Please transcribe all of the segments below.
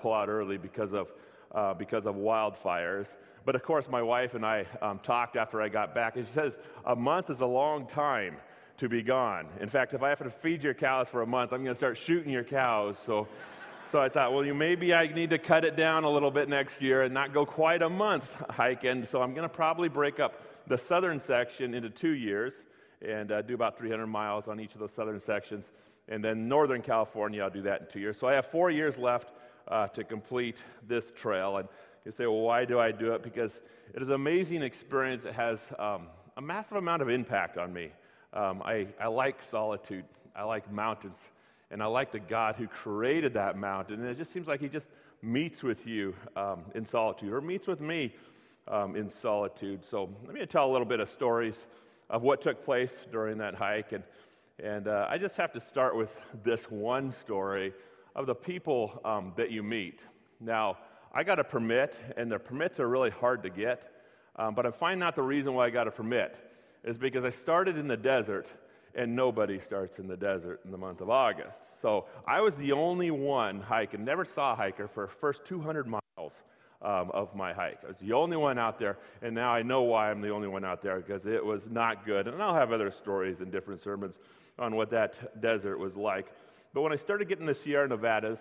pull out early because of wildfires. But of course, my wife and I talked after I got back, and she says, a month is a long time to be gone. In fact, if I have to feed your cows for a month, I'm going to start shooting your cows. So I thought, well, maybe I need to cut it down a little bit next year and not go quite a month hike. And so I'm going to probably break up the southern section into 2 years and do about 300 miles on each of those southern sections. And then Northern California, I'll do that in 2 years. So I have 4 years left to complete this trail. And you say, well, why do I do it? Because it is an amazing experience. It has a massive amount of impact on me. I like solitude. I like mountains. And I like the God who created that mountain. And it just seems like he just meets with you in solitude, or meets with me in solitude. So let me tell a little bit of stories of what took place during that hike. And I just have to start with this one story of the people that you meet. Now, I got a permit, and the permits are really hard to get. But I'm finding out the reason why I got a permit is because I started in the desert, and nobody starts in the desert in the month of August. So I was the only one hiking, never saw a hiker for the first 200 miles of my hike. I was the only one out there, and now I know why I'm the only one out there, because it was not good. And I'll have other stories in different sermons on what that desert was like. But when I started getting to Sierra Nevadas,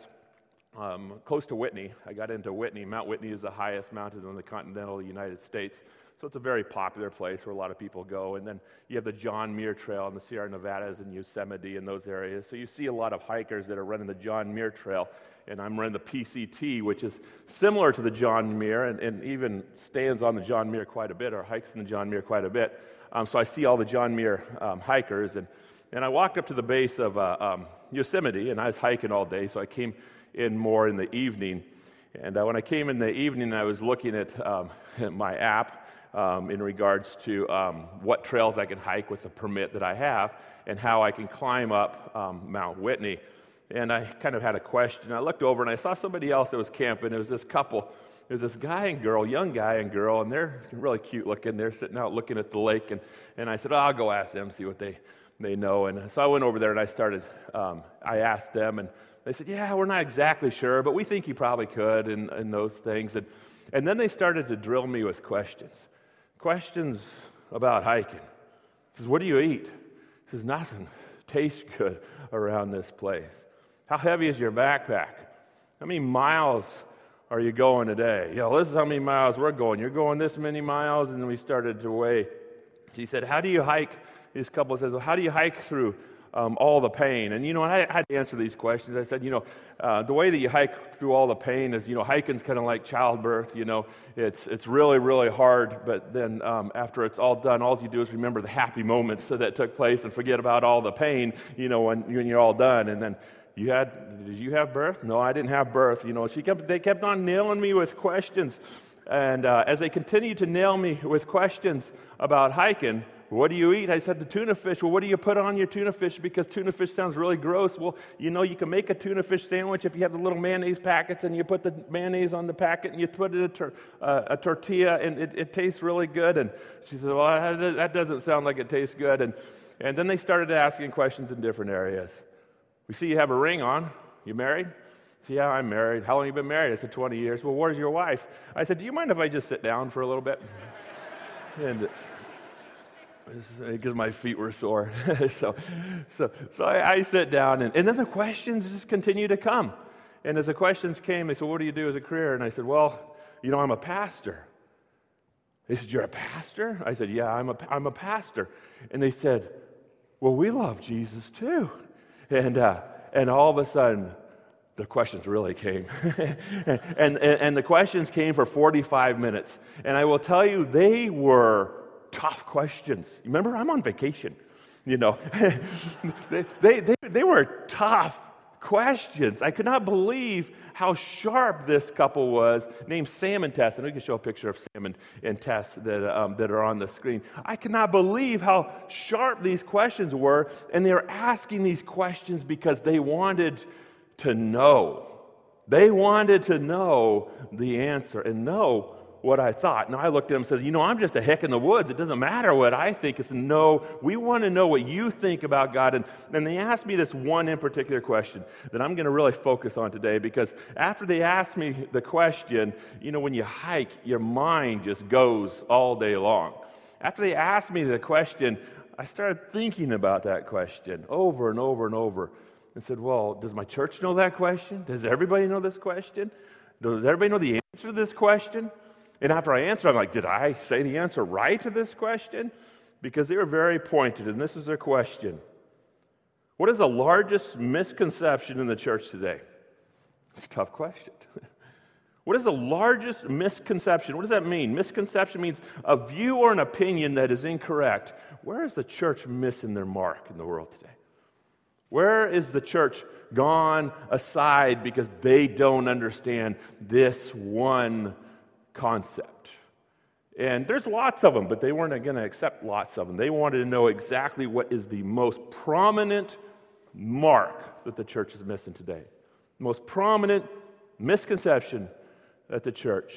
close to Whitney, I got into Whitney. Mount Whitney is the highest mountain in the continental United States. So it's a very popular place where a lot of people go. And then you have the John Muir Trail and the Sierra Nevadas and Yosemite and those areas. So you see a lot of hikers that are running the John Muir Trail. And I'm running the PCT, which is similar to the John Muir, and even stands on the John Muir quite a bit, or hikes in the John Muir quite a bit. So I see all the John Muir hikers. And I walked up to the base of Yosemite, and I was hiking all day, so I came in more in the evening. And when I came in the evening, I was looking at my app, in regards to what trails I can hike with the permit that I have and how I can climb up Mount Whitney. And I kind of had a question. I looked over and I saw somebody else that was camping. It was this couple. It was this guy and girl, young guy and girl, and they're really cute looking. They're sitting out looking at the lake. And I said, I'll go ask them, see what they know. And so I went over there and I started, I asked them, and they said, yeah, we're not exactly sure, but we think you probably could, and those things. And then they started to drill me with questions. Questions about hiking. He says, what do you eat? He says, nothing tastes good around this place. How heavy is your backpack? How many miles are you going today? You know, this is how many miles we're going. You're going this many miles, and then we started to weigh. She said, how do you hike? This couple says, well, how do you hike through all the pain? And, you know, I had to answer these questions. I said, you know, the way that you hike through all the pain is, you know, hiking's kind of like childbirth, you know. It's really, really hard, but then after it's all done, all you do is remember the happy moments that took place and forget about all the pain, you know, when you're all done. And then did you have birth? No, I didn't have birth. You know, they kept on nailing me with questions. And as they continued to nail me with questions about hiking, what do you eat? I said, the tuna fish. Well, what do you put on your tuna fish? Because tuna fish sounds really gross. Well, you know, you can make a tuna fish sandwich if you have the little mayonnaise packets, and you put the mayonnaise on the packet, and you put in a tortilla, and it tastes really good. And she said, well, that doesn't sound like it tastes good. And then they started asking questions in different areas. We see you have a ring on. You married? See, yeah, I'm married. How long have you been married? I said, 20 years. Well, where's your wife? I said, do you mind if I just sit down for a little bit? And because my feet were sore. So I sit down, and then the questions just continue to come. And as the questions came, they said, what do you do as a career? And I said, well, you know, I'm a pastor. They said, you're a pastor? I said, yeah, I'm a pastor. And they said, well, we love Jesus too. And all of a sudden, the questions really came. and the questions came for 45 minutes. And I will tell you, they were tough questions. Remember, I'm on vacation, you know. they were tough questions. I could not believe how sharp this couple was, named Sam and Tess. And we can show a picture of Sam and Tess that are on the screen. I could not believe how sharp these questions were, and they were asking these questions because they wanted to know. They wanted to know the answer and know what I thought. Now I looked at him and said, I'm just a hick in the woods. It doesn't matter what I think. It's no, we want to know what you think about God. And they asked me this one in particular question that I'm going to really focus on today, because after they asked me the question, when you hike, your mind just goes all day long. After they asked me the question, I started thinking about that question over and over and over and said, well, does my church know that question? Does everybody know this question? Does everybody know the answer to this question? And after I answered, I'm like, did I say the answer right to this question? Because they were very pointed, and this is their question. What is the largest misconception in the church today? It's a tough question. What is the largest misconception? What does that mean? Misconception means a view or an opinion that is incorrect. Where is the church missing their mark in the world today? Where is the church gone aside because they don't understand this one concept? And there's lots of them, but they weren't going to accept lots of them. They wanted to know exactly what is the most prominent mark that the church is missing today. The most prominent misconception that the church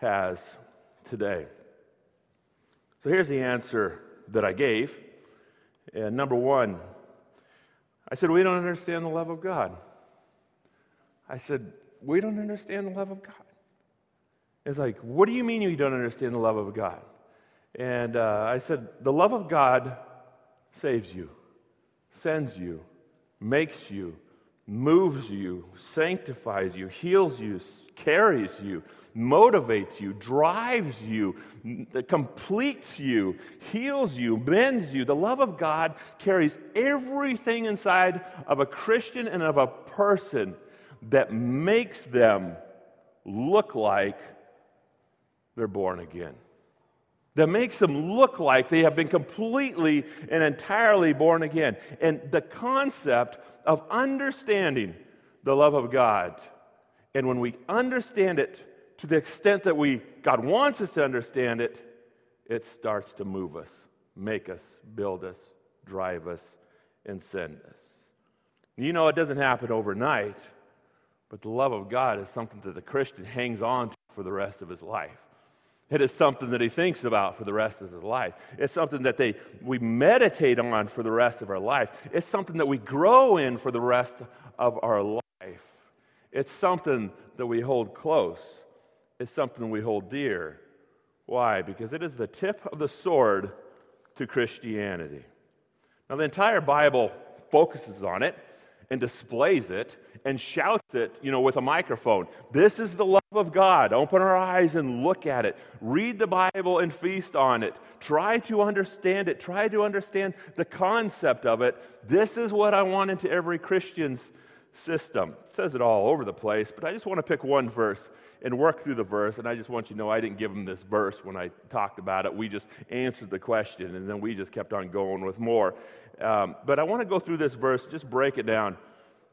has today. So here's the answer that I gave. And number one, I said, we don't understand the love of God. I said, we don't understand the love of God. It's like, what do you mean you don't understand the love of God? And I said, the love of God saves you, sends you, makes you, moves you, sanctifies you, heals you, carries you, motivates you, drives you, completes you, heals you, bends you. The love of God carries everything inside of a Christian and of a person that makes them look like they're born again. That makes them look like they have been completely and entirely born again. And the concept of understanding the love of God, and when we understand it to the extent that God wants us to understand it, it starts to move us, make us, build us, drive us, and send us. It doesn't happen overnight, but the love of God is something that the Christian hangs on to for the rest of his life. It is something that he thinks about for the rest of his life. It's something that we meditate on for the rest of our life. It's something that we grow in for the rest of our life. It's something that we hold close. It's something we hold dear. Why? Because it is the tip of the sword to Christianity. Now, the entire Bible focuses on it and displays it and shouts it, with a microphone. This is the love of God. Open our eyes and look at it. Read the Bible and feast on it. Try to understand it. Try to understand the concept of it. This is what I want into every Christian's system. It says it all over the place, but I just want to pick one verse and work through the verse, and I just want you to know I didn't give them this verse when I talked about it. We just answered the question, and then we just kept on going with more. But I want to go through this verse, just break it down,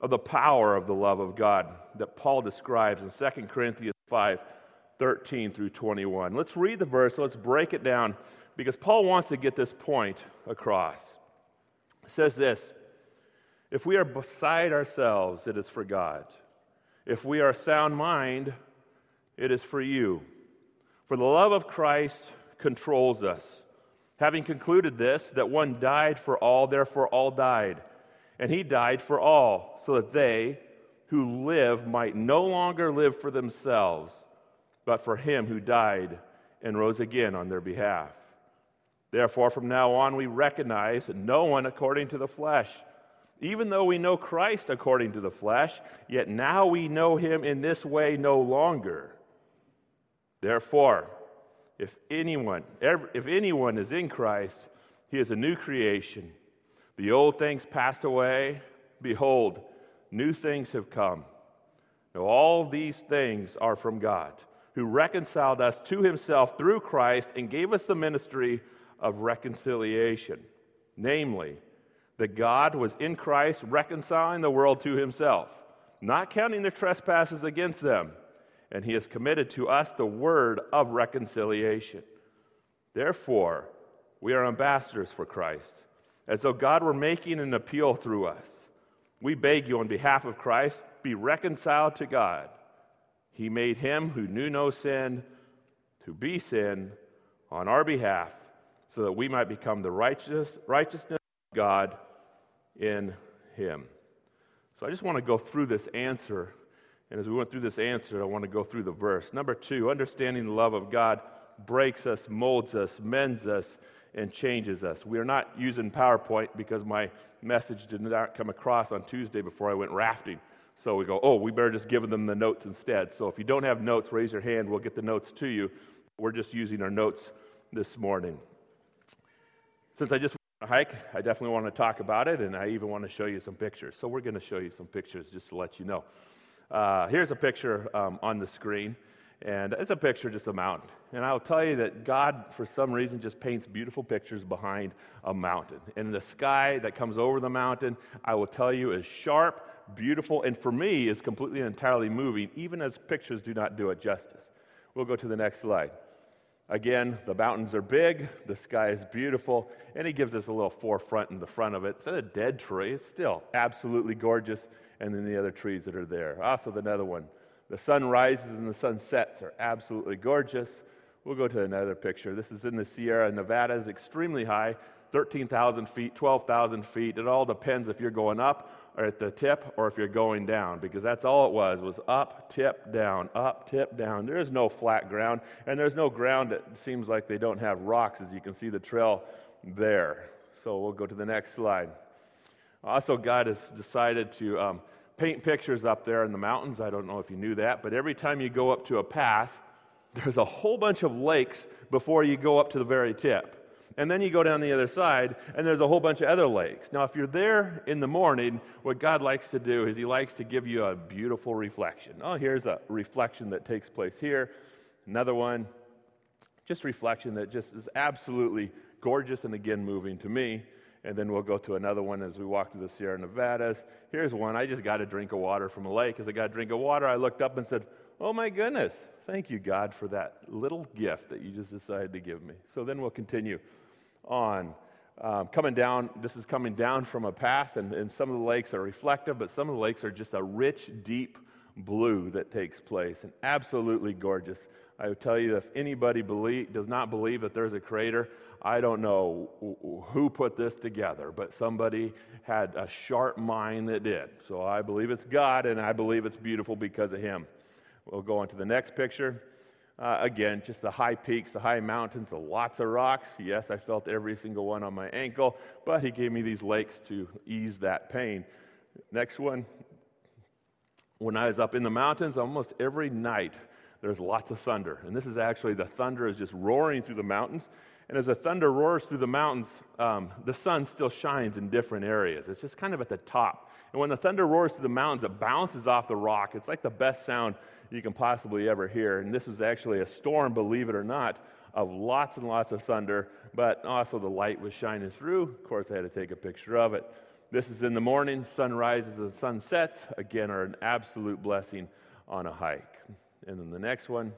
of the power of the love of God that Paul describes in 2 Corinthians 5:13 through 21. Let's read the verse, let's break it down, because Paul wants to get this point across. It says this, if we are beside ourselves, it is for God. If we are sound mind, it is for you. For the love of Christ controls us. Having concluded this, that one died for all, therefore all died. And he died for all, so that they who live might no longer live for themselves, but for him who died and rose again on their behalf. Therefore, from now on, we recognize no one according to the flesh. Even though we know Christ according to the flesh, yet now we know him in this way no longer. Therefore, if anyone is in Christ, he is a new creation. The old things passed away. Behold, new things have come. Now all these things are from God, who reconciled us to himself through Christ and gave us the ministry of reconciliation. Namely, that God was in Christ reconciling the world to himself, not counting their trespasses against them. And he has committed to us the word of reconciliation. Therefore, we are ambassadors for Christ, as though God were making an appeal through us. We beg you on behalf of Christ, be reconciled to God. He made him who knew no sin to be sin on our behalf so that we might become the righteousness of God in him. So I just want to go through this answer, and as we went through this answer, I want to go through the verse. Number 2, understanding the love of God breaks us, molds us, mends us, and changes us. We are not using PowerPoint because my message did not come across on Tuesday before I went rafting. So we go, we better just give them the notes instead. So if you don't have notes, raise your hand. We'll get the notes to you. We're just using our notes this morning. Since I just went on a hike, I definitely want to talk about it, and I even want to show you some pictures. So we're going to show you some pictures just to let you know. Here's a picture on the screen, and it's a picture just a mountain. And I'll tell you that God, for some reason, just paints beautiful pictures behind a mountain. And the sky that comes over the mountain, I will tell you, is sharp, beautiful, and for me is completely and entirely moving, even as pictures do not do it justice. We'll go to the next slide. Again, the mountains are big, the sky is beautiful, and he gives us a little forefront in the front of it. It's not a dead tree, it's still absolutely gorgeous, and then the other trees that are there. Also, another one. The sun rises and the sun sets are absolutely gorgeous. We'll go to another picture. This is in the Sierra Nevada, is extremely high, 13,000 feet, 12,000 feet. It all depends if you're going up or at the tip, or if you're going down, because that's all it was up, tip, down, up, tip, down. There is no flat ground, and there's no ground that seems like they don't have rocks, as you can see the trail there. So we'll go to the next slide. Also, God has decided to paint pictures up there in the mountains. I don't know if you knew that, but every time you go up to a pass, there's a whole bunch of lakes before you go up to the very tip. And then you go down the other side, and there's a whole bunch of other lakes. Now, if you're there in the morning, what God likes to do is he likes to give you a beautiful reflection. Oh, here's a reflection that takes place here. Another one, just reflection that just is absolutely gorgeous and, again, moving to me. And then we'll go to another one as we walk through the Sierra Nevadas. Here's one. I just got a drink of water from a lake. As I got a drink of water, I looked up and said, oh, my goodness, thank you, God, for that little gift that you just decided to give me. So then we'll continue on. Coming down, this is coming down from a pass, and some of the lakes are reflective, but some of the lakes are just a rich, deep blue that takes place, and absolutely gorgeous. I would tell you that if anybody does not believe that there's a creator, I don't know who put this together, but somebody had a sharp mind that did. So I believe it's God, and I believe it's beautiful because of him. We'll go on to the next picture. Again, just the high peaks, the high mountains, the lots of rocks. Yes, I felt every single one on my ankle, but he gave me these lakes to ease that pain. Next one. When I was up in the mountains, almost every night there's lots of thunder. And this is actually, the thunder is just roaring through the mountains. And as the thunder roars through the mountains, the sun still shines in different areas. It's just kind of at the top. And when the thunder roars through the mountains, it bounces off the rock. It's like the best sound you can possibly ever hear. And this was actually a storm, believe it or not, of lots and lots of thunder, but also the light was shining through. Of course, I had to take a picture of it. This is in the morning. Sun rises and sun sets, again, are an absolute blessing on a hike. And then the next one.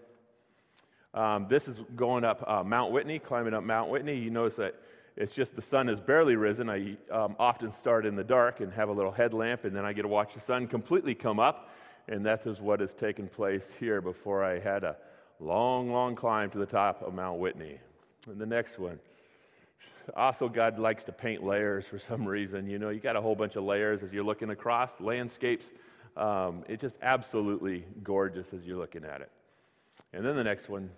This is going up Mount Whitney, climbing up Mount Whitney. You notice that it's just the sun has barely risen. I often start in the dark and have a little headlamp, and then I get to watch the sun completely come up. And that is what has taken place here before I had a long, long climb to the top of Mount Whitney. And the next one. Also, God likes to paint layers for some reason. You know, you got a whole bunch of layers as you're looking across, landscapes. It's just absolutely gorgeous as you're looking at it. And then the next one.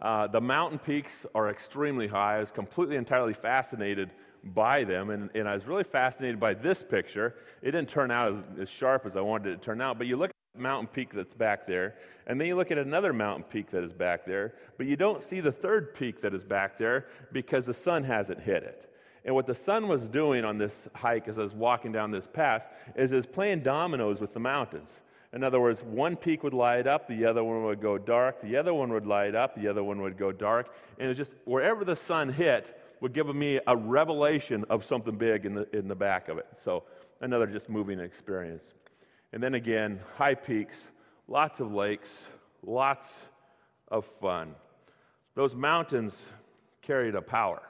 The mountain peaks are extremely high. I was completely, entirely fascinated by them, and I was really fascinated by this picture. It didn't turn out as sharp as I wanted it to turn out, but you look at the mountain peak that's back there, and then you look at another mountain peak that is back there, but you don't see the third peak that is back there because the sun hasn't hit it. And what the sun was doing on this hike as I was walking down this pass is it was playing dominoes with the mountains. In other words, one peak would light up, the other one would go dark, the other one would light up, the other one would go dark, and it just wherever the sun hit would give me a revelation of something big in the back of it. So another just moving experience. And then again, high peaks, lots of lakes, lots of fun. Those mountains carried a power.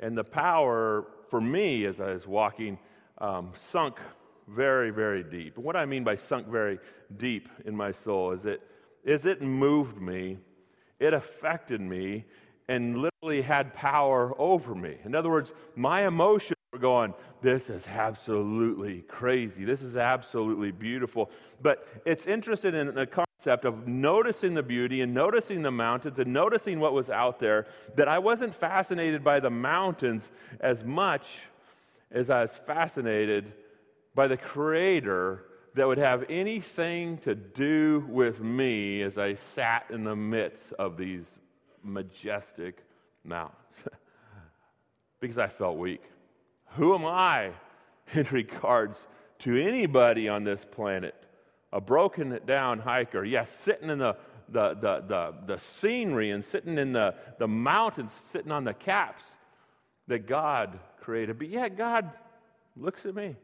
And the power, for me, as I was walking, sunk very, very deep. And what I mean by sunk very deep in my soul is that is it moved me, it affected me, and literally had power over me. In other words, my emotions were going, this is absolutely crazy. This is absolutely beautiful. But it's interested in the concept of noticing the beauty and noticing the mountains and noticing what was out there, that I wasn't fascinated by the mountains as much as I was fascinated by the Creator that would have anything to do with me as I sat in the midst of these majestic mountains. Because I felt weak. Who am I in regards to anybody on this planet? A broken down hiker. Yes, sitting in the scenery and sitting in the mountains, sitting on the caps that God created. But yet God looks at me.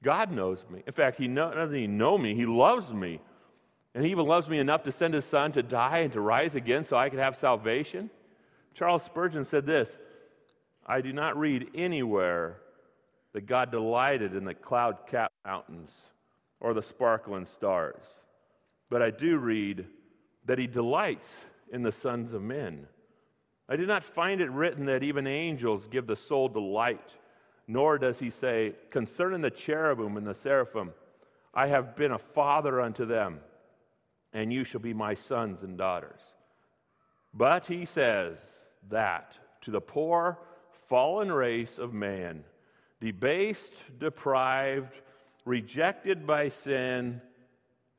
God knows me. In fact, He doesn't know me. He loves me. And He even loves me enough to send His Son to die and to rise again so I could have salvation. Charles Spurgeon said this, I do not read anywhere that God delighted in the cloud-capped mountains or the sparkling stars, but I do read that He delights in the sons of men. I do not find it written that even angels give the soul delight, nor does He say, concerning the cherubim and the seraphim, I have been a father unto them, and you shall be my sons and daughters. But He says that to the poor, fallen race of man, debased, deprived, rejected by sin,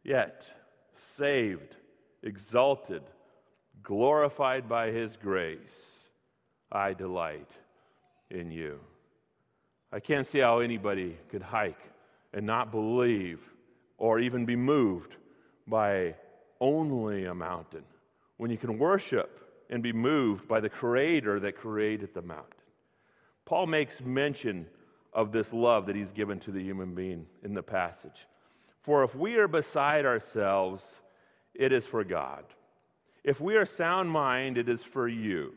yet saved, exalted, glorified by His grace, I delight in you. I can't see how anybody could hike and not believe or even be moved by only a mountain when you can worship and be moved by the Creator that created the mountain. Paul makes mention of this love that he's given to the human being in the passage. For if we are beside ourselves, it is for God. If we are sound mind, it is for you.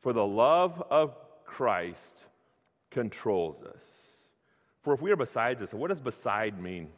For the love of Christ controls us. For if we are beside us, what does beside mean?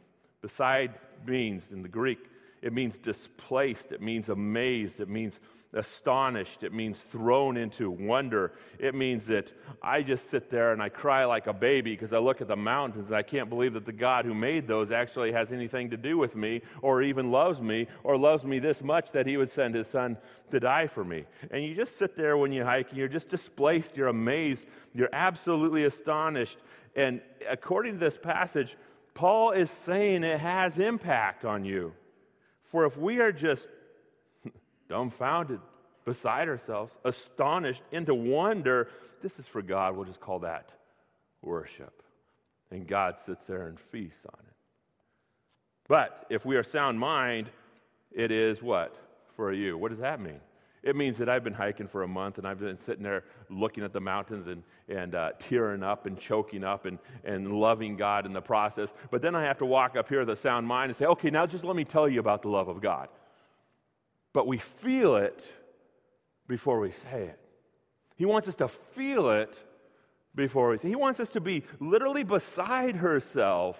Beside means, in the Greek, it means displaced, it means amazed, it means astonished, it means thrown into wonder. It means that I just sit there and I cry like a baby because I look at the mountains and I can't believe that the God who made those actually has anything to do with me or even loves me or loves me this much that He would send His Son to die for me. And you just sit there when you hike and you're just displaced, you're amazed, you're absolutely astonished. And according to this passage, Paul is saying it has impact on you. For if we are just dumbfounded, beside ourselves, astonished, into wonder, this is for God. We'll just call that worship. And God sits there and feasts on it. But if we are sound mind, it is what? For you. What does that mean? It means that I've been hiking for a month and I've been sitting there looking at the mountains and tearing up and choking up and loving God in the process. But then I have to walk up here with a sound mind and say, okay, now just let me tell you about the love of God. But we feel it before we say it. He wants us to feel it before we say it. He wants us to be literally beside ourselves,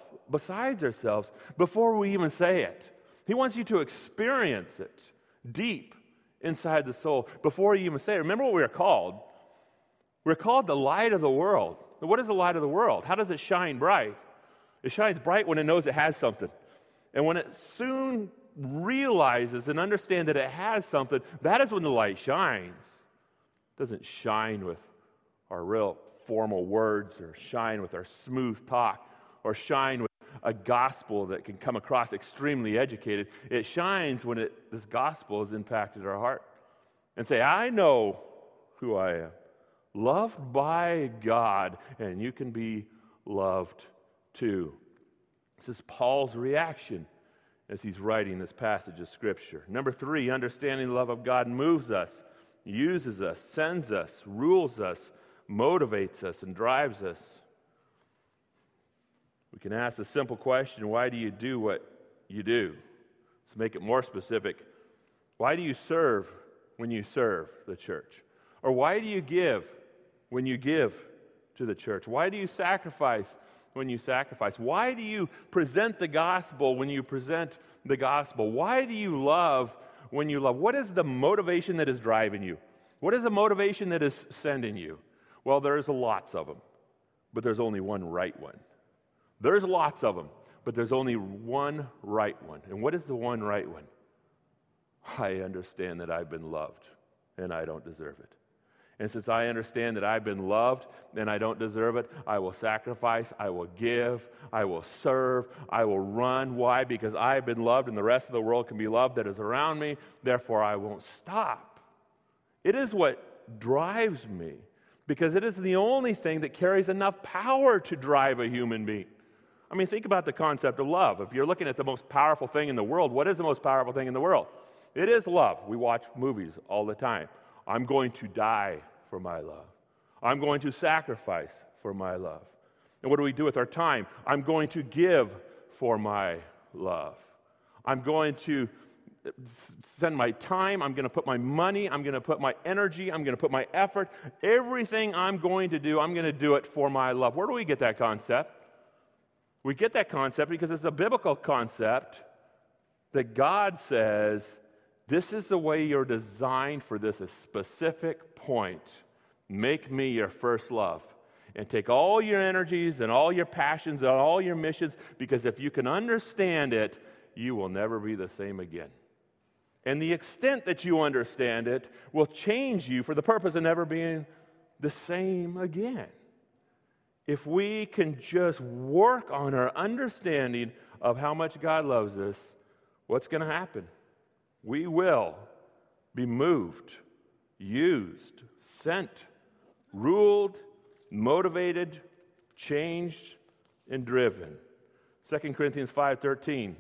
before we even say it. He wants you to experience it deep inside the soul before you even say it. Remember what we are called. We're called the light of the world. What is the light of the world? How does it shine bright? It shines bright when it knows it has something. And when it soon realizes and understands that it has something, that is when the light shines. It doesn't shine with our real formal words or shine with our smooth talk or shine with a gospel that can come across extremely educated. It shines when this gospel has impacted our heart and say, I know who I am, loved by God, and you can be loved too. This is Paul's reaction as he's writing this passage of Scripture. Number 3, understanding the love of God moves us, uses us, sends us, rules us, motivates us, and drives us. We can ask a simple question, why do you do what you do? Let's make it more specific. Why do you serve when you serve the church? Or why do you give when you give to the church? Why do you sacrifice when you sacrifice? Why do you present the gospel when you present the gospel? Why do you love when you love? What is the motivation that is driving you? What is the motivation that is sending you? Well, there's lots of them, but there's only one right one. There's lots of them, but there's only one right one. And what is the one right one? I understand that I've been loved, and I don't deserve it. And since I understand that I've been loved and I don't deserve it, I will sacrifice, I will give, I will serve, I will run. Why? Because I've been loved and the rest of the world can be loved that is around me. Therefore, I won't stop. It is what drives me, because it is the only thing that carries enough power to drive a human being. I mean, think about the concept of love. If you're looking at the most powerful thing in the world, what is the most powerful thing in the world? It is love. We watch movies all the time. I'm going to die for my love. I'm going to sacrifice for my love. And what do we do with our time? I'm going to give for my love. I'm going to send my time. I'm going to put my money. I'm going to put my energy. I'm going to put my effort. Everything I'm going to do, I'm going to do it for my love. Where do we get that concept? We get that concept because it's a biblical concept that God says, this is the way you're designed for this, a specific point. Make me your first love. And take all your energies and all your passions and all your missions, because if you can understand it, you will never be the same again. And the extent that you understand it will change you for the purpose of never being the same again. If we can just work on our understanding of how much God loves us, what's going to happen? We will be moved, used, sent, ruled, motivated, changed, and driven. 2 Corinthians 5:13,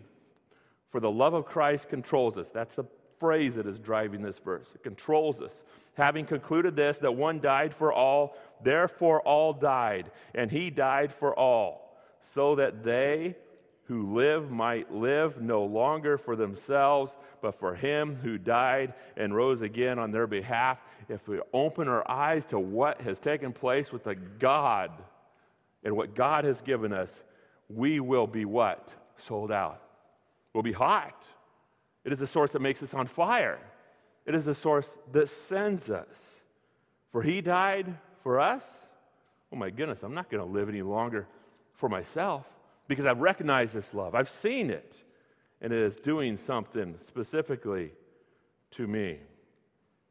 for the love of Christ controls us. That's the phrase that is driving this verse. It controls us. Having concluded this, that one died for all, therefore all died, and he died for all, so that they who live might live no longer for themselves, but for him who died and rose again on their behalf. If we open our eyes to what has taken place with the God and what God has given us, we will be what? Sold out. We'll be hot. It is the source that makes us on fire. It is the source that sends us. For he died for us? Oh my goodness, I'm not going to live any longer for myself. Because I've recognized this love. I've seen it. And it is doing something specifically to me.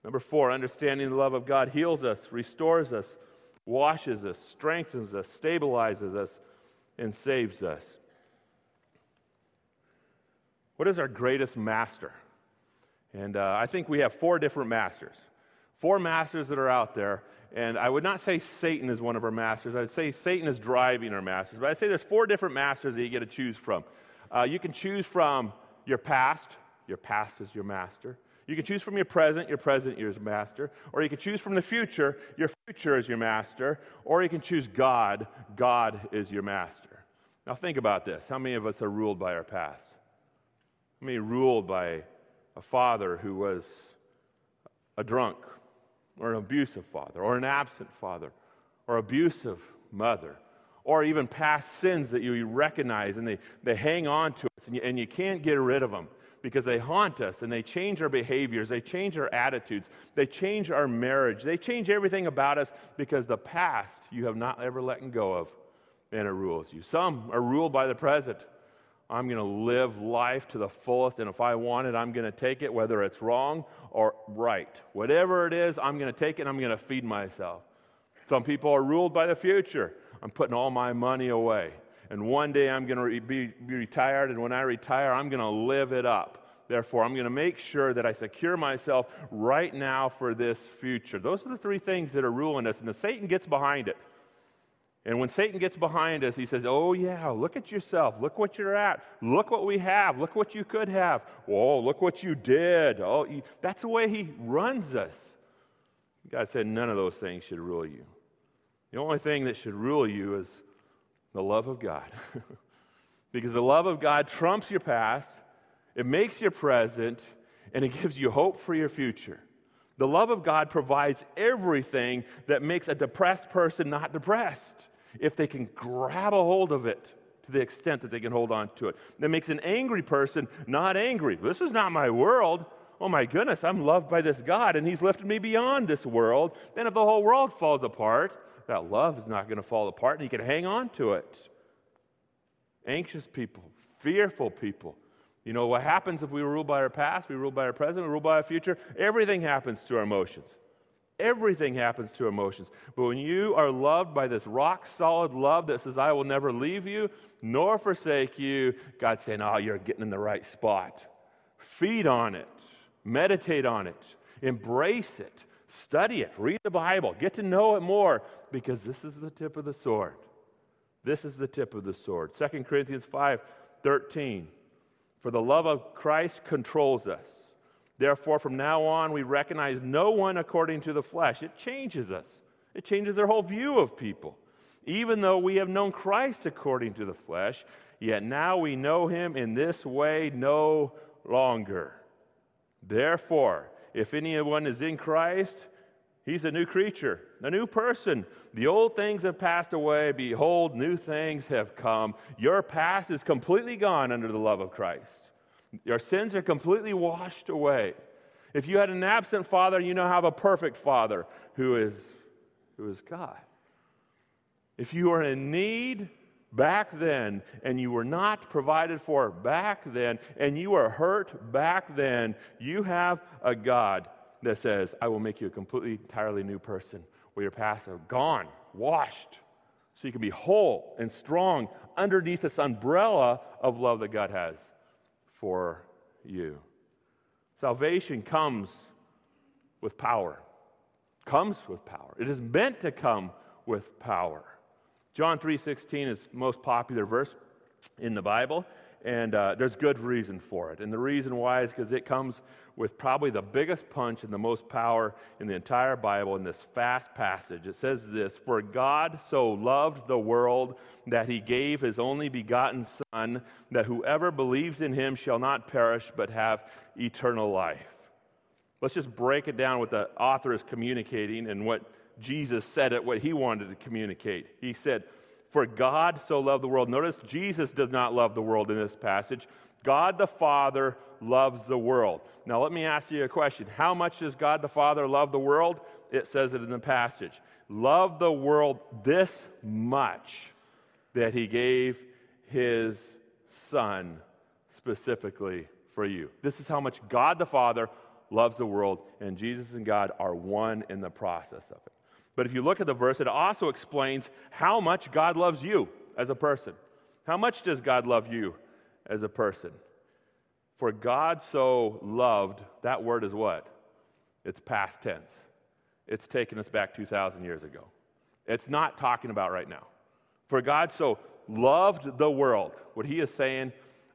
Number 4, understanding the love of God heals us, restores us, washes us, strengthens us, stabilizes us, and saves us. What is our greatest master? And I think we have 4 different masters. 4 masters that are out there. And I would not say Satan is one of our masters. I'd say Satan is driving our masters. But I'd say there's 4 different masters that you get to choose from. You can choose from your past. Your past is your master. You can choose from your present. Your present is your master. Or you can choose from the future. Your future is your master. Or you can choose God. God is your master. Now think about this. How many of us are ruled by our past? How many are ruled by a father who was a drunk? Or an abusive father, or an absent father, or abusive mother, or even past sins that you recognize and they hang on to us and you can't get rid of them because they haunt us and they change our behaviors, they change our attitudes, they change our marriage, they change everything about us because the past you have not ever let go of and it rules you. Some are ruled by the present. I'm going to live life to the fullest, and if I want it, I'm going to take it, whether it's wrong or right. Whatever it is, I'm going to take it, and I'm going to feed myself. Some people are ruled by the future. I'm putting all my money away, and one day I'm going to be retired, and when I retire, I'm going to live it up. Therefore, I'm going to make sure that I secure myself right now for this future. Those are the 3 things that are ruling us, and the Satan gets behind it. And when Satan gets behind us, he says, oh yeah, look at yourself. Look what you're at. Look what we have. Look what you could have. Whoa, look what you did. Oh, that's the way he runs us. God said none of those things should rule you. The only thing that should rule you is the love of God. Because the love of God trumps your past, it makes your present, and it gives you hope for your future. The love of God provides everything that makes a depressed person not depressed. if they can grab a hold of it to the extent that they can hold on to it. That makes an angry person not angry. This is not my world. Oh my goodness, I'm loved by this God, and he's lifted me beyond this world. Then if the whole world falls apart, that love is not going to fall apart, and you can hang on to it. Anxious people, fearful people. You know what happens if we rule by our past, we rule by our present, we rule by our future? Everything happens to our emotions. Everything happens to emotions. But when you are loved by this rock-solid love that says, I will never leave you nor forsake you, God's saying, oh, you're getting in the right spot. Feed on it. Meditate on it. Embrace it. Study it. Read the Bible. Get to know it more, because this is the tip of the sword. This is the tip of the sword. 2 Corinthians 5:13. For the love of Christ controls us. Therefore, from now on, we recognize no one according to the flesh. It changes us. It changes our whole view of people. Even though we have known Christ according to the flesh, yet now we know him in this way no longer. Therefore, if anyone is in Christ, he's a new creature, a new person. The old things have passed away. Behold, new things have come. Your past is completely gone under the love of Christ. Your sins are completely washed away. If you had an absent father, you now have a perfect father who is God. If you were in need back then, and you were not provided for back then, and you were hurt back then, you have a God that says, I will make you a completely, entirely new person, where your past are gone, washed, so you can be whole and strong underneath this umbrella of love that God has for you. Salvation comes with power. Comes with power. It is meant to come with power. John 3:16 is the most popular verse in the Bible, and there's good reason for it. And the reason why is because it comes with probably the biggest punch and the most power in the entire Bible in this fast passage. It says this, for God so loved the world that he gave his only begotten Son, that whoever believes in him shall not perish but have eternal life. Let's just break it down what the author is communicating and what Jesus said it, what he wanted to communicate. He said, for God so loved the world. Notice Jesus does not love the world in this passage. God the Father loves the world. Now let me ask you a question. How much does God the Father love the world? It says it in the passage. Love the world this much that he gave his Son specifically for you. This is how much God the Father loves the world, and Jesus and God are one in the process of it. But if you look at the verse, it also explains how much God loves you as a person. How much does God love you as a person? For God so loved, that word is what? It's past tense. It's taking us back 2,000 years ago. It's not talking about right now. For God so loved the world. What he is saying,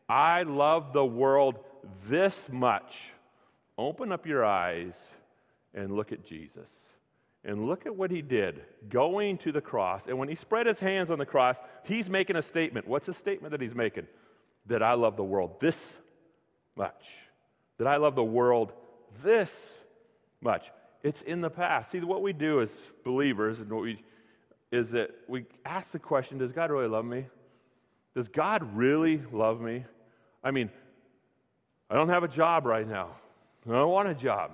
I love the world this much. Open up your eyes and look at Jesus. And look at what he did, going to the cross. And when he spread his hands on the cross, he's making a statement. What's the statement that he's making? That I love the world this much. That I love the world this much. It's in the past. See, what we do as believers and we ask the question, does God really love me? Does God really love me? I mean, I don't have a job right now. I don't want a job.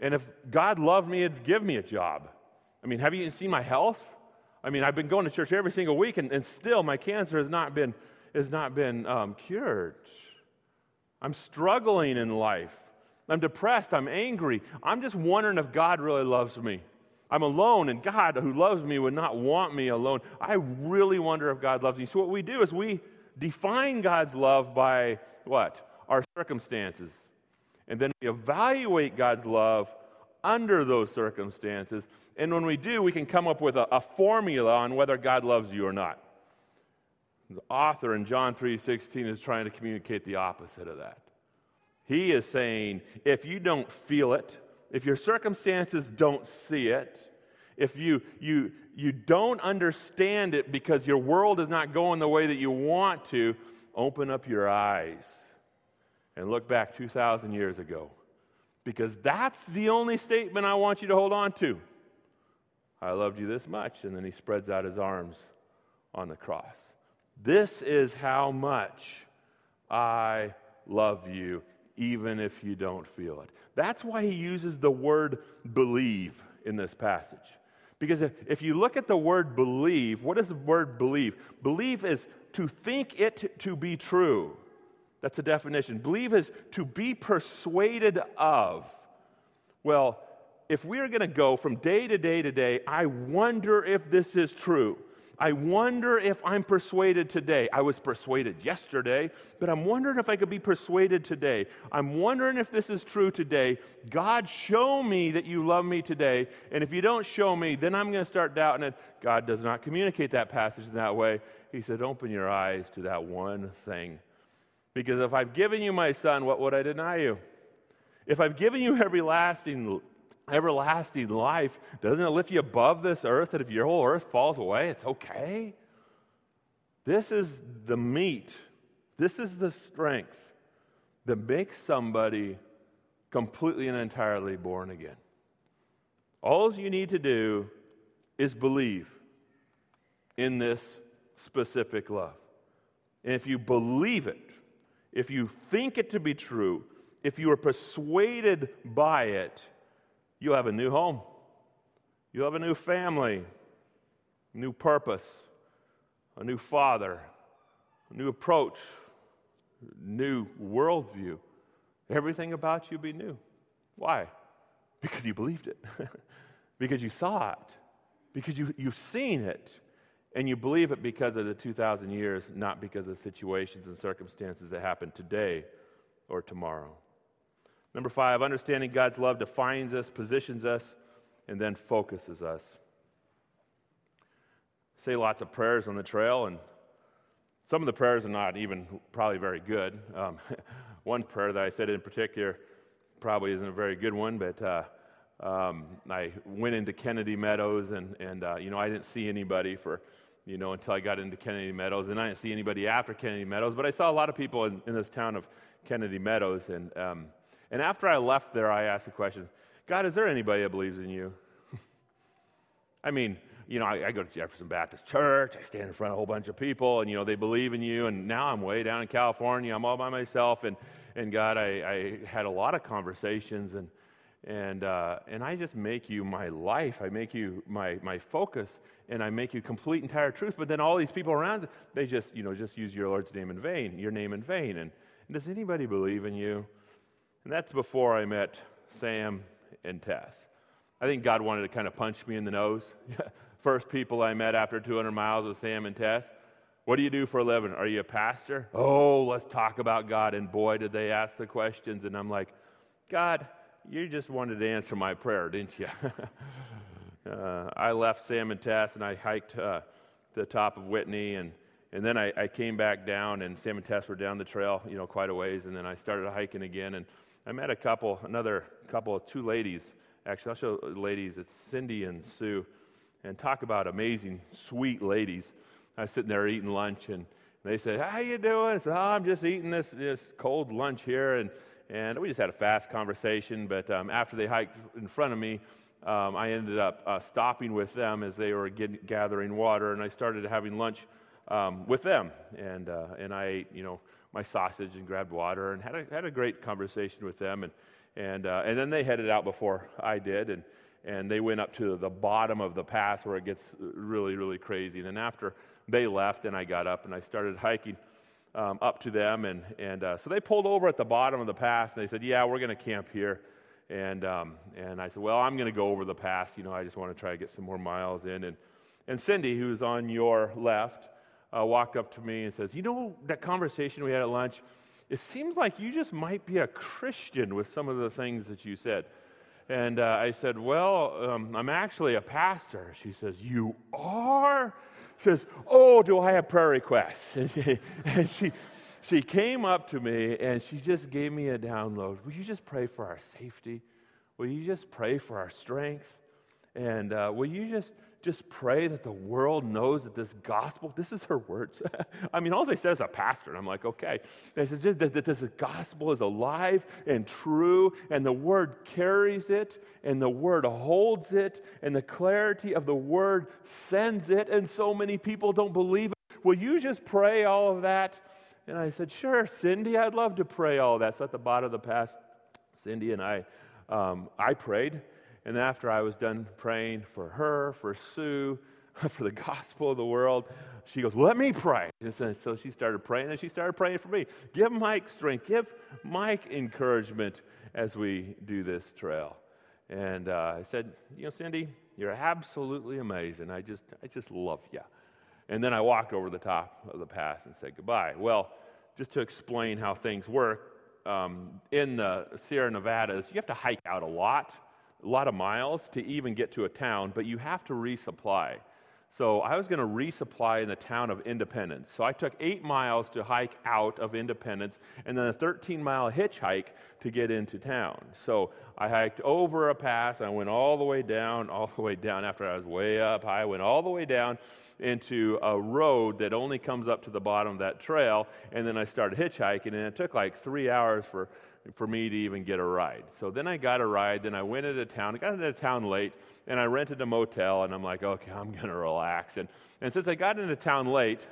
And if God loved me, he'd give me a job. I mean, have you seen my health? I mean, I've been going to church every single week, and still my cancer has not been cured. I'm struggling in life. I'm depressed. I'm angry. I'm just wondering if God really loves me. I'm alone, and God, who loves me, would not want me alone. I really wonder if God loves me. So what we do is we define God's love by what? Our circumstances. And then we evaluate God's love under those circumstances. And when we do, we can come up with a formula on whether God loves you or not. The author in John 3:16 is trying to communicate the opposite of that. He is saying, if you don't feel it, if your circumstances don't see it, if you don't understand it because your world is not going the way that you want to, open up your eyes and look back 2,000 years ago, because that's the only statement I want you to hold on to. I loved you this much. And then he spreads out his arms on the cross. This is how much I love you, even if you don't feel it. That's why he uses the word believe in this passage. Because if you look at the word believe, what is the word believe? Believe is to think it to be true. That's the definition. Believe is to be persuaded of. Well, if we're going to go from day to day to day, I wonder if this is true. I wonder if I'm persuaded today. I was persuaded yesterday, but I'm wondering if I could be persuaded today. I'm wondering if this is true today. God, show me that you love me today. And if you don't show me, then I'm going to start doubting it. God does not communicate that passage in that way. He said, open your eyes to that one thing. Because if I've given you my son, what would I deny you? If I've given you everlasting life, doesn't it lift you above this earth that if your whole earth falls away, it's okay? This is the meat. This is the strength that makes somebody completely and entirely born again. All you need to do is believe in this specific love. And if you believe it, if you think it to be true, if you are persuaded by it, you'll have a new home. You'll have a new family, a new purpose, a new father, a new approach, a new worldview. Everything about you will be new. Why? Because you believed it. Because you saw it. Because you've seen it. And you believe it because of the 2,000 years, not because of situations and circumstances that happen today or tomorrow. Number 5, understanding God's love defines us, positions us, and then focuses us. I say lots of prayers on the trail, and some of the prayers are not even probably very good. One prayer that I said in particular probably isn't a very good one, but I went into Kennedy Meadows, and I didn't see anybody until I got into Kennedy Meadows, and I didn't see anybody after Kennedy Meadows, but I saw a lot of people in this town of Kennedy Meadows, and after I left there, I asked the question, God, is there anybody that believes in you? I mean, I go to Jefferson Baptist Church, I stand in front of a whole bunch of people, and, they believe in you, and now I'm way down in California, I'm all by myself, and God, I had a lot of conversations, and I just make you my life, I make you my focus, and I make you complete, entire truth, but then all these people around, they just use your name in vain, and does anybody believe in you? And that's before I met Sam and Tess. I think God wanted to kind of punch me in the nose. First people I met after 200 miles was Sam and Tess. What do you do for a living? Are you a pastor? Oh, let's talk about God. And boy, did they ask the questions. And I'm like, God, you just wanted to answer my prayer, didn't you? I left Sam and Tess, and I hiked the top of Whitney, and then I came back down, and Sam and Tess were down the trail, quite a ways, and then I started hiking again, and I met two ladies. Actually, I'll show ladies. It's Cindy and Sue. And talk about amazing, sweet ladies. I was sitting there eating lunch, and they said, how you doing? I said, I'm just eating this cold lunch here. And we just had a fast conversation. But after they hiked in front of me, I ended up stopping with them as they were gathering water. And I started having lunch with them. And I ate, my sausage and grabbed water and had a great conversation with them and then they headed out before I did and they went up to the bottom of the pass where it gets really, really crazy, and then after they left and I got up and I started hiking up to them and so they pulled over at the bottom of the pass and they said, yeah, we're going to camp here, and I said, well, I'm going to go over the pass, I just want to try to get some more miles in, and Cindy, who's on your left, walked up to me and says, that conversation we had at lunch, it seems like you just might be a Christian with some of the things that you said. And I said, well, I'm actually a pastor. She says, you are? She says, oh, do I have prayer requests? And she came up to me and she just gave me a download. Will you just pray for our safety? Will you just pray for our strength? And will you just just pray that the world knows that this gospel, this is her words. I mean, all they said is a pastor, and I'm like, okay. And she says that this gospel is alive and true, and the word carries it, and the word holds it, and the clarity of the word sends it, and so many people don't believe it. Will you just pray all of that? And I said, sure, Cindy, I'd love to pray all that. So at the bottom of the pass, Cindy and I prayed. And after I was done praying for her, for Sue, for the gospel of the world, she goes, let me pray. And so she started praying, and she started praying for me. Give Mike strength. Give Mike encouragement as we do this trail. And I said, you know, Cindy, you're absolutely amazing. I just love you. And then I walked over the top of the pass and said goodbye. Well, just to explain how things work, in the Sierra Nevadas, you have to hike out a lot of miles to even get to a town, but you have to resupply. So I was going to resupply in the town of Independence. So I took 8 miles to hike out of Independence and then a 13-mile hitchhike to get into town. So I hiked over a pass. I went all the way down. After I was way up high, I went all the way down into a road that only comes up to the bottom of that trail. And then I started hitchhiking, and it took like 3 hours for me to even get a ride. So then I got a ride, then I went into town. I got into town late, and I rented a motel, and I'm like, okay, I'm going to relax. And since I got into town late,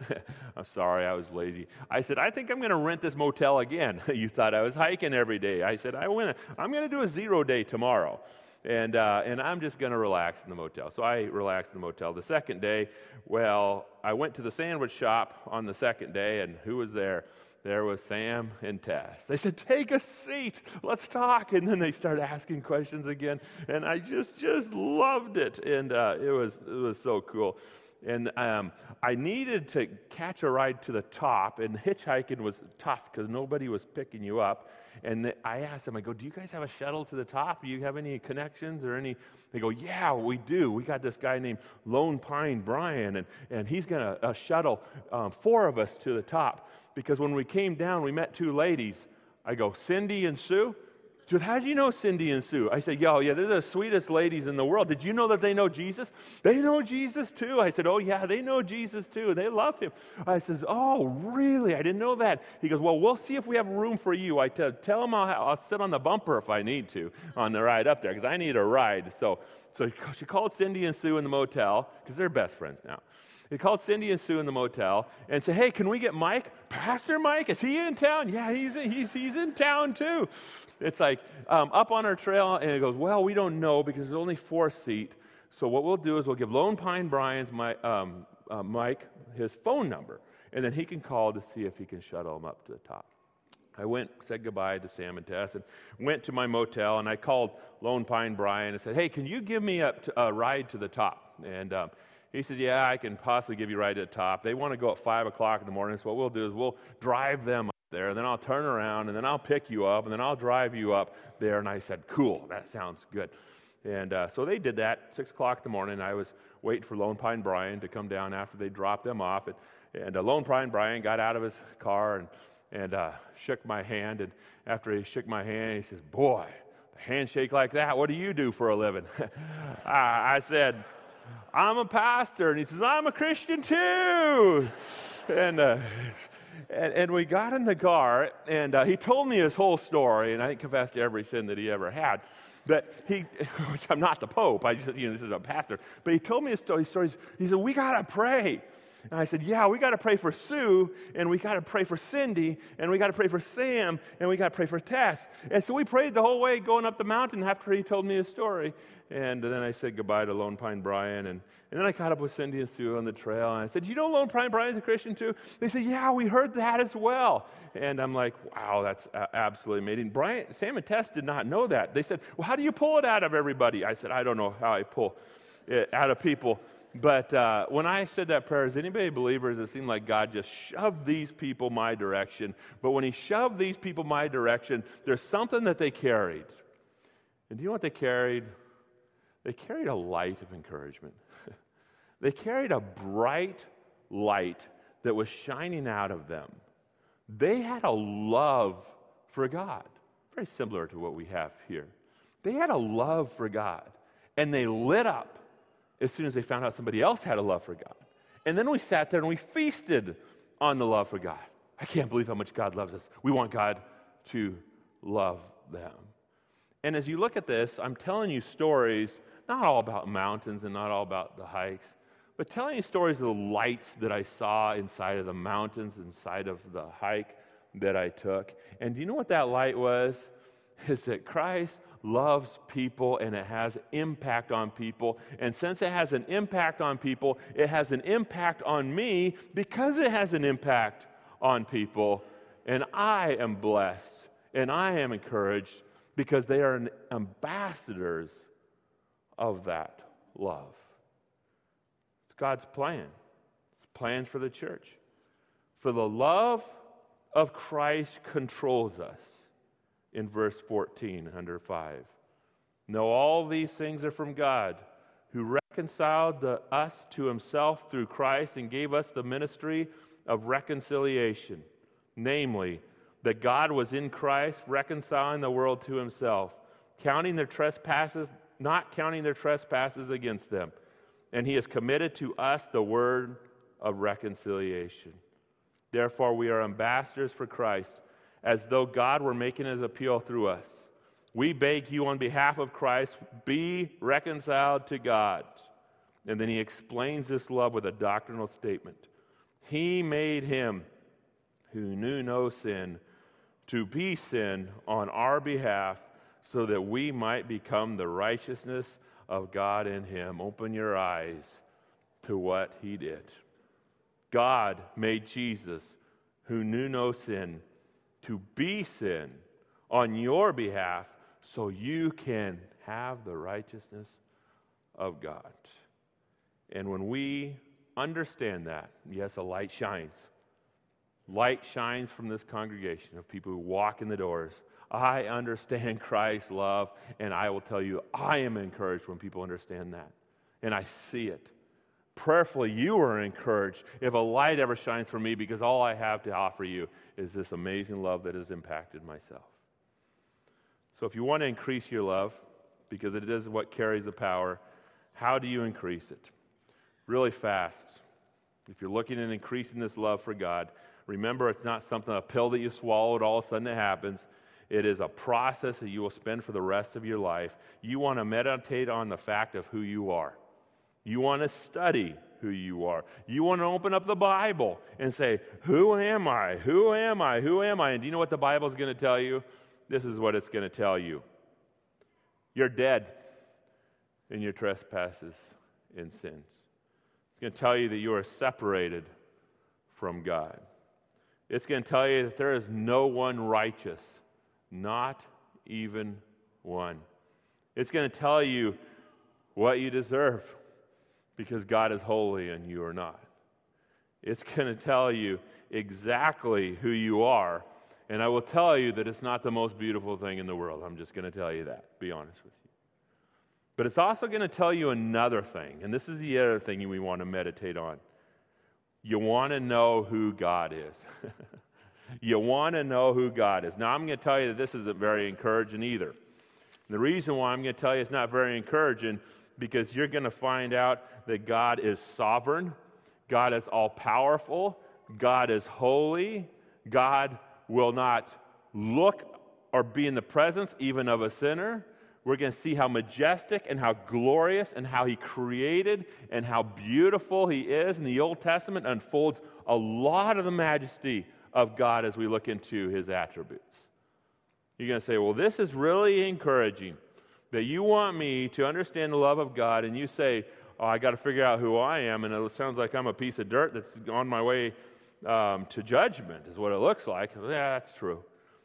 I'm sorry, I was lazy. I said, I think I'm going to rent this motel again. You thought I was hiking every day. I said, I'm going to do a 0 day tomorrow, and I'm just going to relax in the motel. So I relaxed in the motel. The second day, well, I went to the sandwich shop on the second day, and who was there? There was Sam and Tess. They said, take a seat. Let's talk. And then they started asking questions again. And I just loved it. And it was so cool. And I needed to catch a ride to the top. And hitchhiking was tough because nobody was picking you up. And I asked them, I go, do you guys have a shuttle to the top? Do you have any connections or any? They go, yeah, we do. We got this guy named Lone Pine Brian. And he's going to shuttle 4 of us to the top. Because when we came down, we met 2 ladies. I go, Cindy and Sue? She goes, how do you know Cindy and Sue? I said, yeah, they're the sweetest ladies in the world. Did you know that they know Jesus? They know Jesus too. I said, oh yeah, they know Jesus too. They love him. I says, oh really? I didn't know that. He goes, well, we'll see if we have room for you. I tell him I'll sit on the bumper if I need to on the ride up there because I need a ride. So she called Cindy and Sue in the motel because they're best friends now. They called Cindy and Sue in the motel and said, hey, can we get Mike? Pastor Mike, is he in town? Yeah, he's in town too. It's like up on our trail, and it goes, well, we don't know because there's only 4 seats. So what we'll do is we'll give Lone Pine Brian's Mike his phone number, and then he can call to see if he can shuttle him up to the top. I said goodbye to Sam and Tess, and went to my motel, and I called Lone Pine Brian and said, hey, can you give me a ride to the top? And he says, yeah, I can possibly give you a ride to the top. They want to go at 5 o'clock in the morning, so what we'll do is we'll drive them up there, and then I'll turn around, and then I'll pick you up, and then I'll drive you up there. And I said, cool, that sounds good. And so they did that, 6 o'clock in the morning. I was waiting for Lone Pine Brian to come down after they dropped them off. And Lone Pine Brian got out of his car and shook my hand. And after he shook my hand, he says, boy, a handshake like that, what do you do for a living? I said, I'm a pastor. And he says, I'm a Christian too. And we got in the car, and he told me his whole story, and I confessed to every sin that he ever had. But which I'm not the Pope, I just, this is a pastor. But he told me his stories. He said, we got to pray. And I said, yeah, we got to pray for Sue, and we got to pray for Cindy, and we got to pray for Sam, and we got to pray for Tess. And so we prayed the whole way going up the mountain after he told me his story. And then I said goodbye to Lone Pine Brian, and then I caught up with Cindy and Sue on the trail, and I said, you know Lone Pine Brian's a Christian too? They said, yeah, we heard that as well. And I'm like, wow, that's absolutely amazing. Sam and Tess did not know that. They said, well, how do you pull it out of everybody? I said, I don't know how I pull it out of people. But when I said that prayer, is anybody believers? It seemed like God just shoved these people my direction. But when he shoved these people my direction, there's something that they carried. And do you know what they carried? They carried a light of encouragement. They carried a bright light that was shining out of them. They had a love for God, very similar to what we have here. They had a love for God, and they lit up. as soon as they found out somebody else had a love for God. And then we sat there and we feasted on the love for God. I can't believe how much God loves us. We want God to love them. And as you look at this, I'm telling you stories, not all about mountains and not all about the hikes, but telling you stories of the lights that I saw inside of the mountains, inside of the hike that I took. And do you know what that light was? Is that Christ loves people and it has impact on people. And since it has an impact on people, it has an impact on me because it has an impact on people. And I am blessed and I am encouraged because they are ambassadors of that love. It's God's plan. It's a plan for the church. For the love of Christ controls us. In verse 14, under 5. Know all these things are from God, who reconciled us to himself through Christ and gave us the ministry of reconciliation. Namely, that God was in Christ reconciling the world to himself, not counting their trespasses against them. And he has committed to us the word of reconciliation. Therefore, we are ambassadors for Christ, as though God were making his appeal through us. We beg you on behalf of Christ, be reconciled to God. And then he explains this love with a doctrinal statement. He made him who knew no sin to be sin on our behalf so that we might become the righteousness of God in him. Open your eyes to what he did. God made Jesus, who knew no sin, to be sin on your behalf so you can have the righteousness of God. And when we understand that, yes, a light shines. Light shines from this congregation of people who walk in the doors. I understand Christ's love, and I will tell you, I am encouraged when people understand that. And I see it. Prayerfully, you are encouraged if a light ever shines for me, because all I have to offer you is this amazing love that has impacted myself. So if you want to increase your love, because it is what carries the power, how do you increase it? Really fast. If you're looking at increasing this love for God, remember it's not something, a pill that you swallowed, all of a sudden it happens. It is a process that you will spend for the rest of your life. You want to meditate on the fact of who you are. You want to study who you are. You want to open up the Bible and say, who am I? Who am I? Who am I? And do you know what the Bible is going to tell you? This is what it's going to tell you. You're dead in your trespasses and sins. It's going to tell you that you are separated from God. It's going to tell you that there is no one righteous, not even one. It's going to tell you what you deserve, because God is holy and you are not. It's going to tell you exactly who you are, and I will tell you that it's not the most beautiful thing in the world. I'm just going to tell you that, be honest with you. But it's also going to tell you another thing, and this is the other thing we want to meditate on. You want to know who God is. You want to know who God is. Now, I'm going to tell you that this isn't very encouraging either. And the reason why I'm going to tell you it's not very encouraging, because you're going to find out that God is sovereign, God is all-powerful, God is holy, God will not look or be in the presence even of a sinner. We're going to see how majestic and how glorious and how he created and how beautiful he is. And the Old Testament unfolds a lot of the majesty of God as we look into his attributes. You're going to say, well, this is really encouraging, that you want me to understand the love of God, and you say, oh, I got to figure out who I am, and it sounds like I'm a piece of dirt that's on my way to judgment, is what it looks like. Yeah, that's true.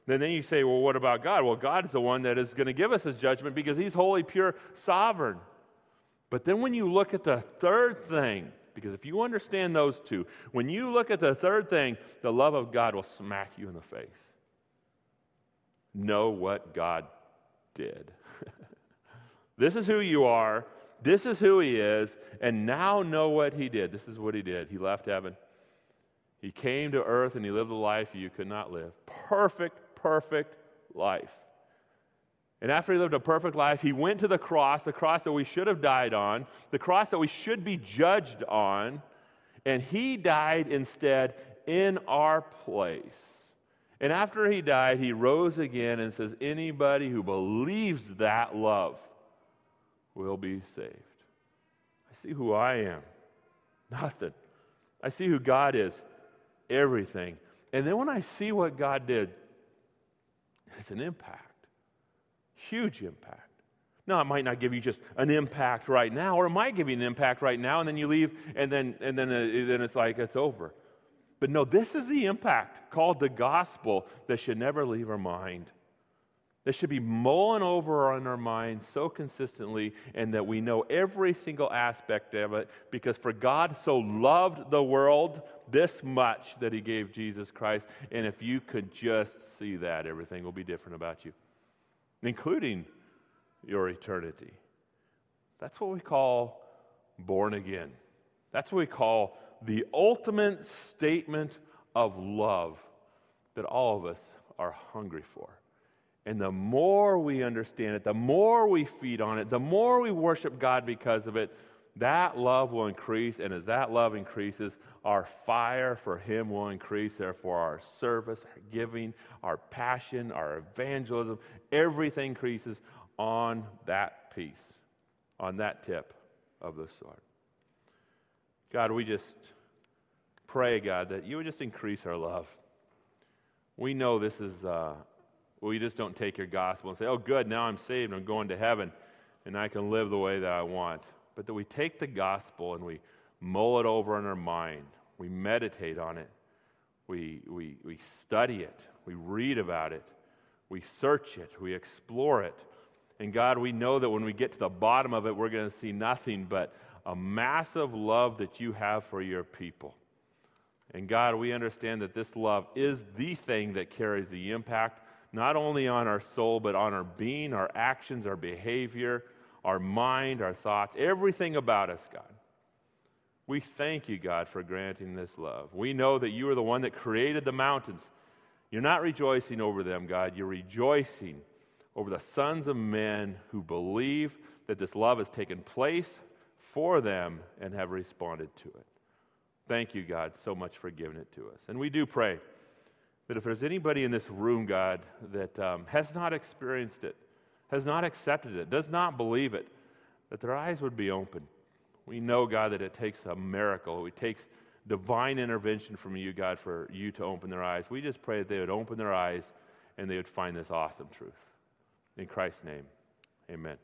And then you say, well, what about God? Well, God is the one that is going to give us his judgment because he's holy, pure, sovereign. But then when you look at the third thing, because if you understand those two, when you look at the third thing, the love of God will smack you in the face. Know what God did. This is who you are, this is who he is, and now know what he did. This is what he did. He left heaven. He came to earth and he lived the life you could not live. Perfect life. And after he lived a perfect life, he went to the cross that we should have died on, the cross that we should be judged on, and he died instead in our place. And after he died, he rose again and says, anybody who believes that love will be saved. I see who I am. Nothing. I see who God is. Everything. And then when I see what God did, it's an impact. Huge impact. Now, it might not give you just an impact right now, or it might give you an impact right now, and then you leave, and then it's like it's over. But no, this is the impact called the gospel that should never leave our mind. That should be mulling over on our mind so consistently, and that we know every single aspect of it, because for God so loved the world this much that he gave Jesus Christ. And if you could just see that, everything will be different about you, including your eternity. That's what we call born again. That's what we call the ultimate statement of love that all of us are hungry for. And the more we understand it, the more we feed on it, the more we worship God because of it, that love will increase. And as that love increases, our fire for him will increase. Therefore, our service, our giving, our passion, our evangelism, everything increases on that piece, on that tip of the sword. God, we just pray, God, that you would just increase our love. We know this is, we just don't take your gospel and say, oh, good, now I'm saved, I'm going to heaven, and I can live the way that I want. But that we take the gospel and we mull it over in our mind. We meditate on it. We study it. We read about it. We search it. We explore it. And God, we know that when we get to the bottom of it, we're going to see nothing but a massive love that you have for your people. And God, we understand that this love is the thing that carries the impact, not only on our soul, but on our being, our actions, our behavior, our mind, our thoughts, everything about us, God. We thank you, God, for granting this love. We know that you are the one that created the mountains. You're not rejoicing over them, God. You're rejoicing over the sons of men who believe that this love has taken place for them and have responded to it. Thank you, God, so much for giving it to us. And we do pray that if there's anybody in this room, God, that has not experienced it, has not accepted it, does not believe it, that their eyes would be open. We know, God, that it takes a miracle. It takes divine intervention from you, God, for you to open their eyes. We just pray that they would open their eyes and they would find this awesome truth. In Christ's name, amen.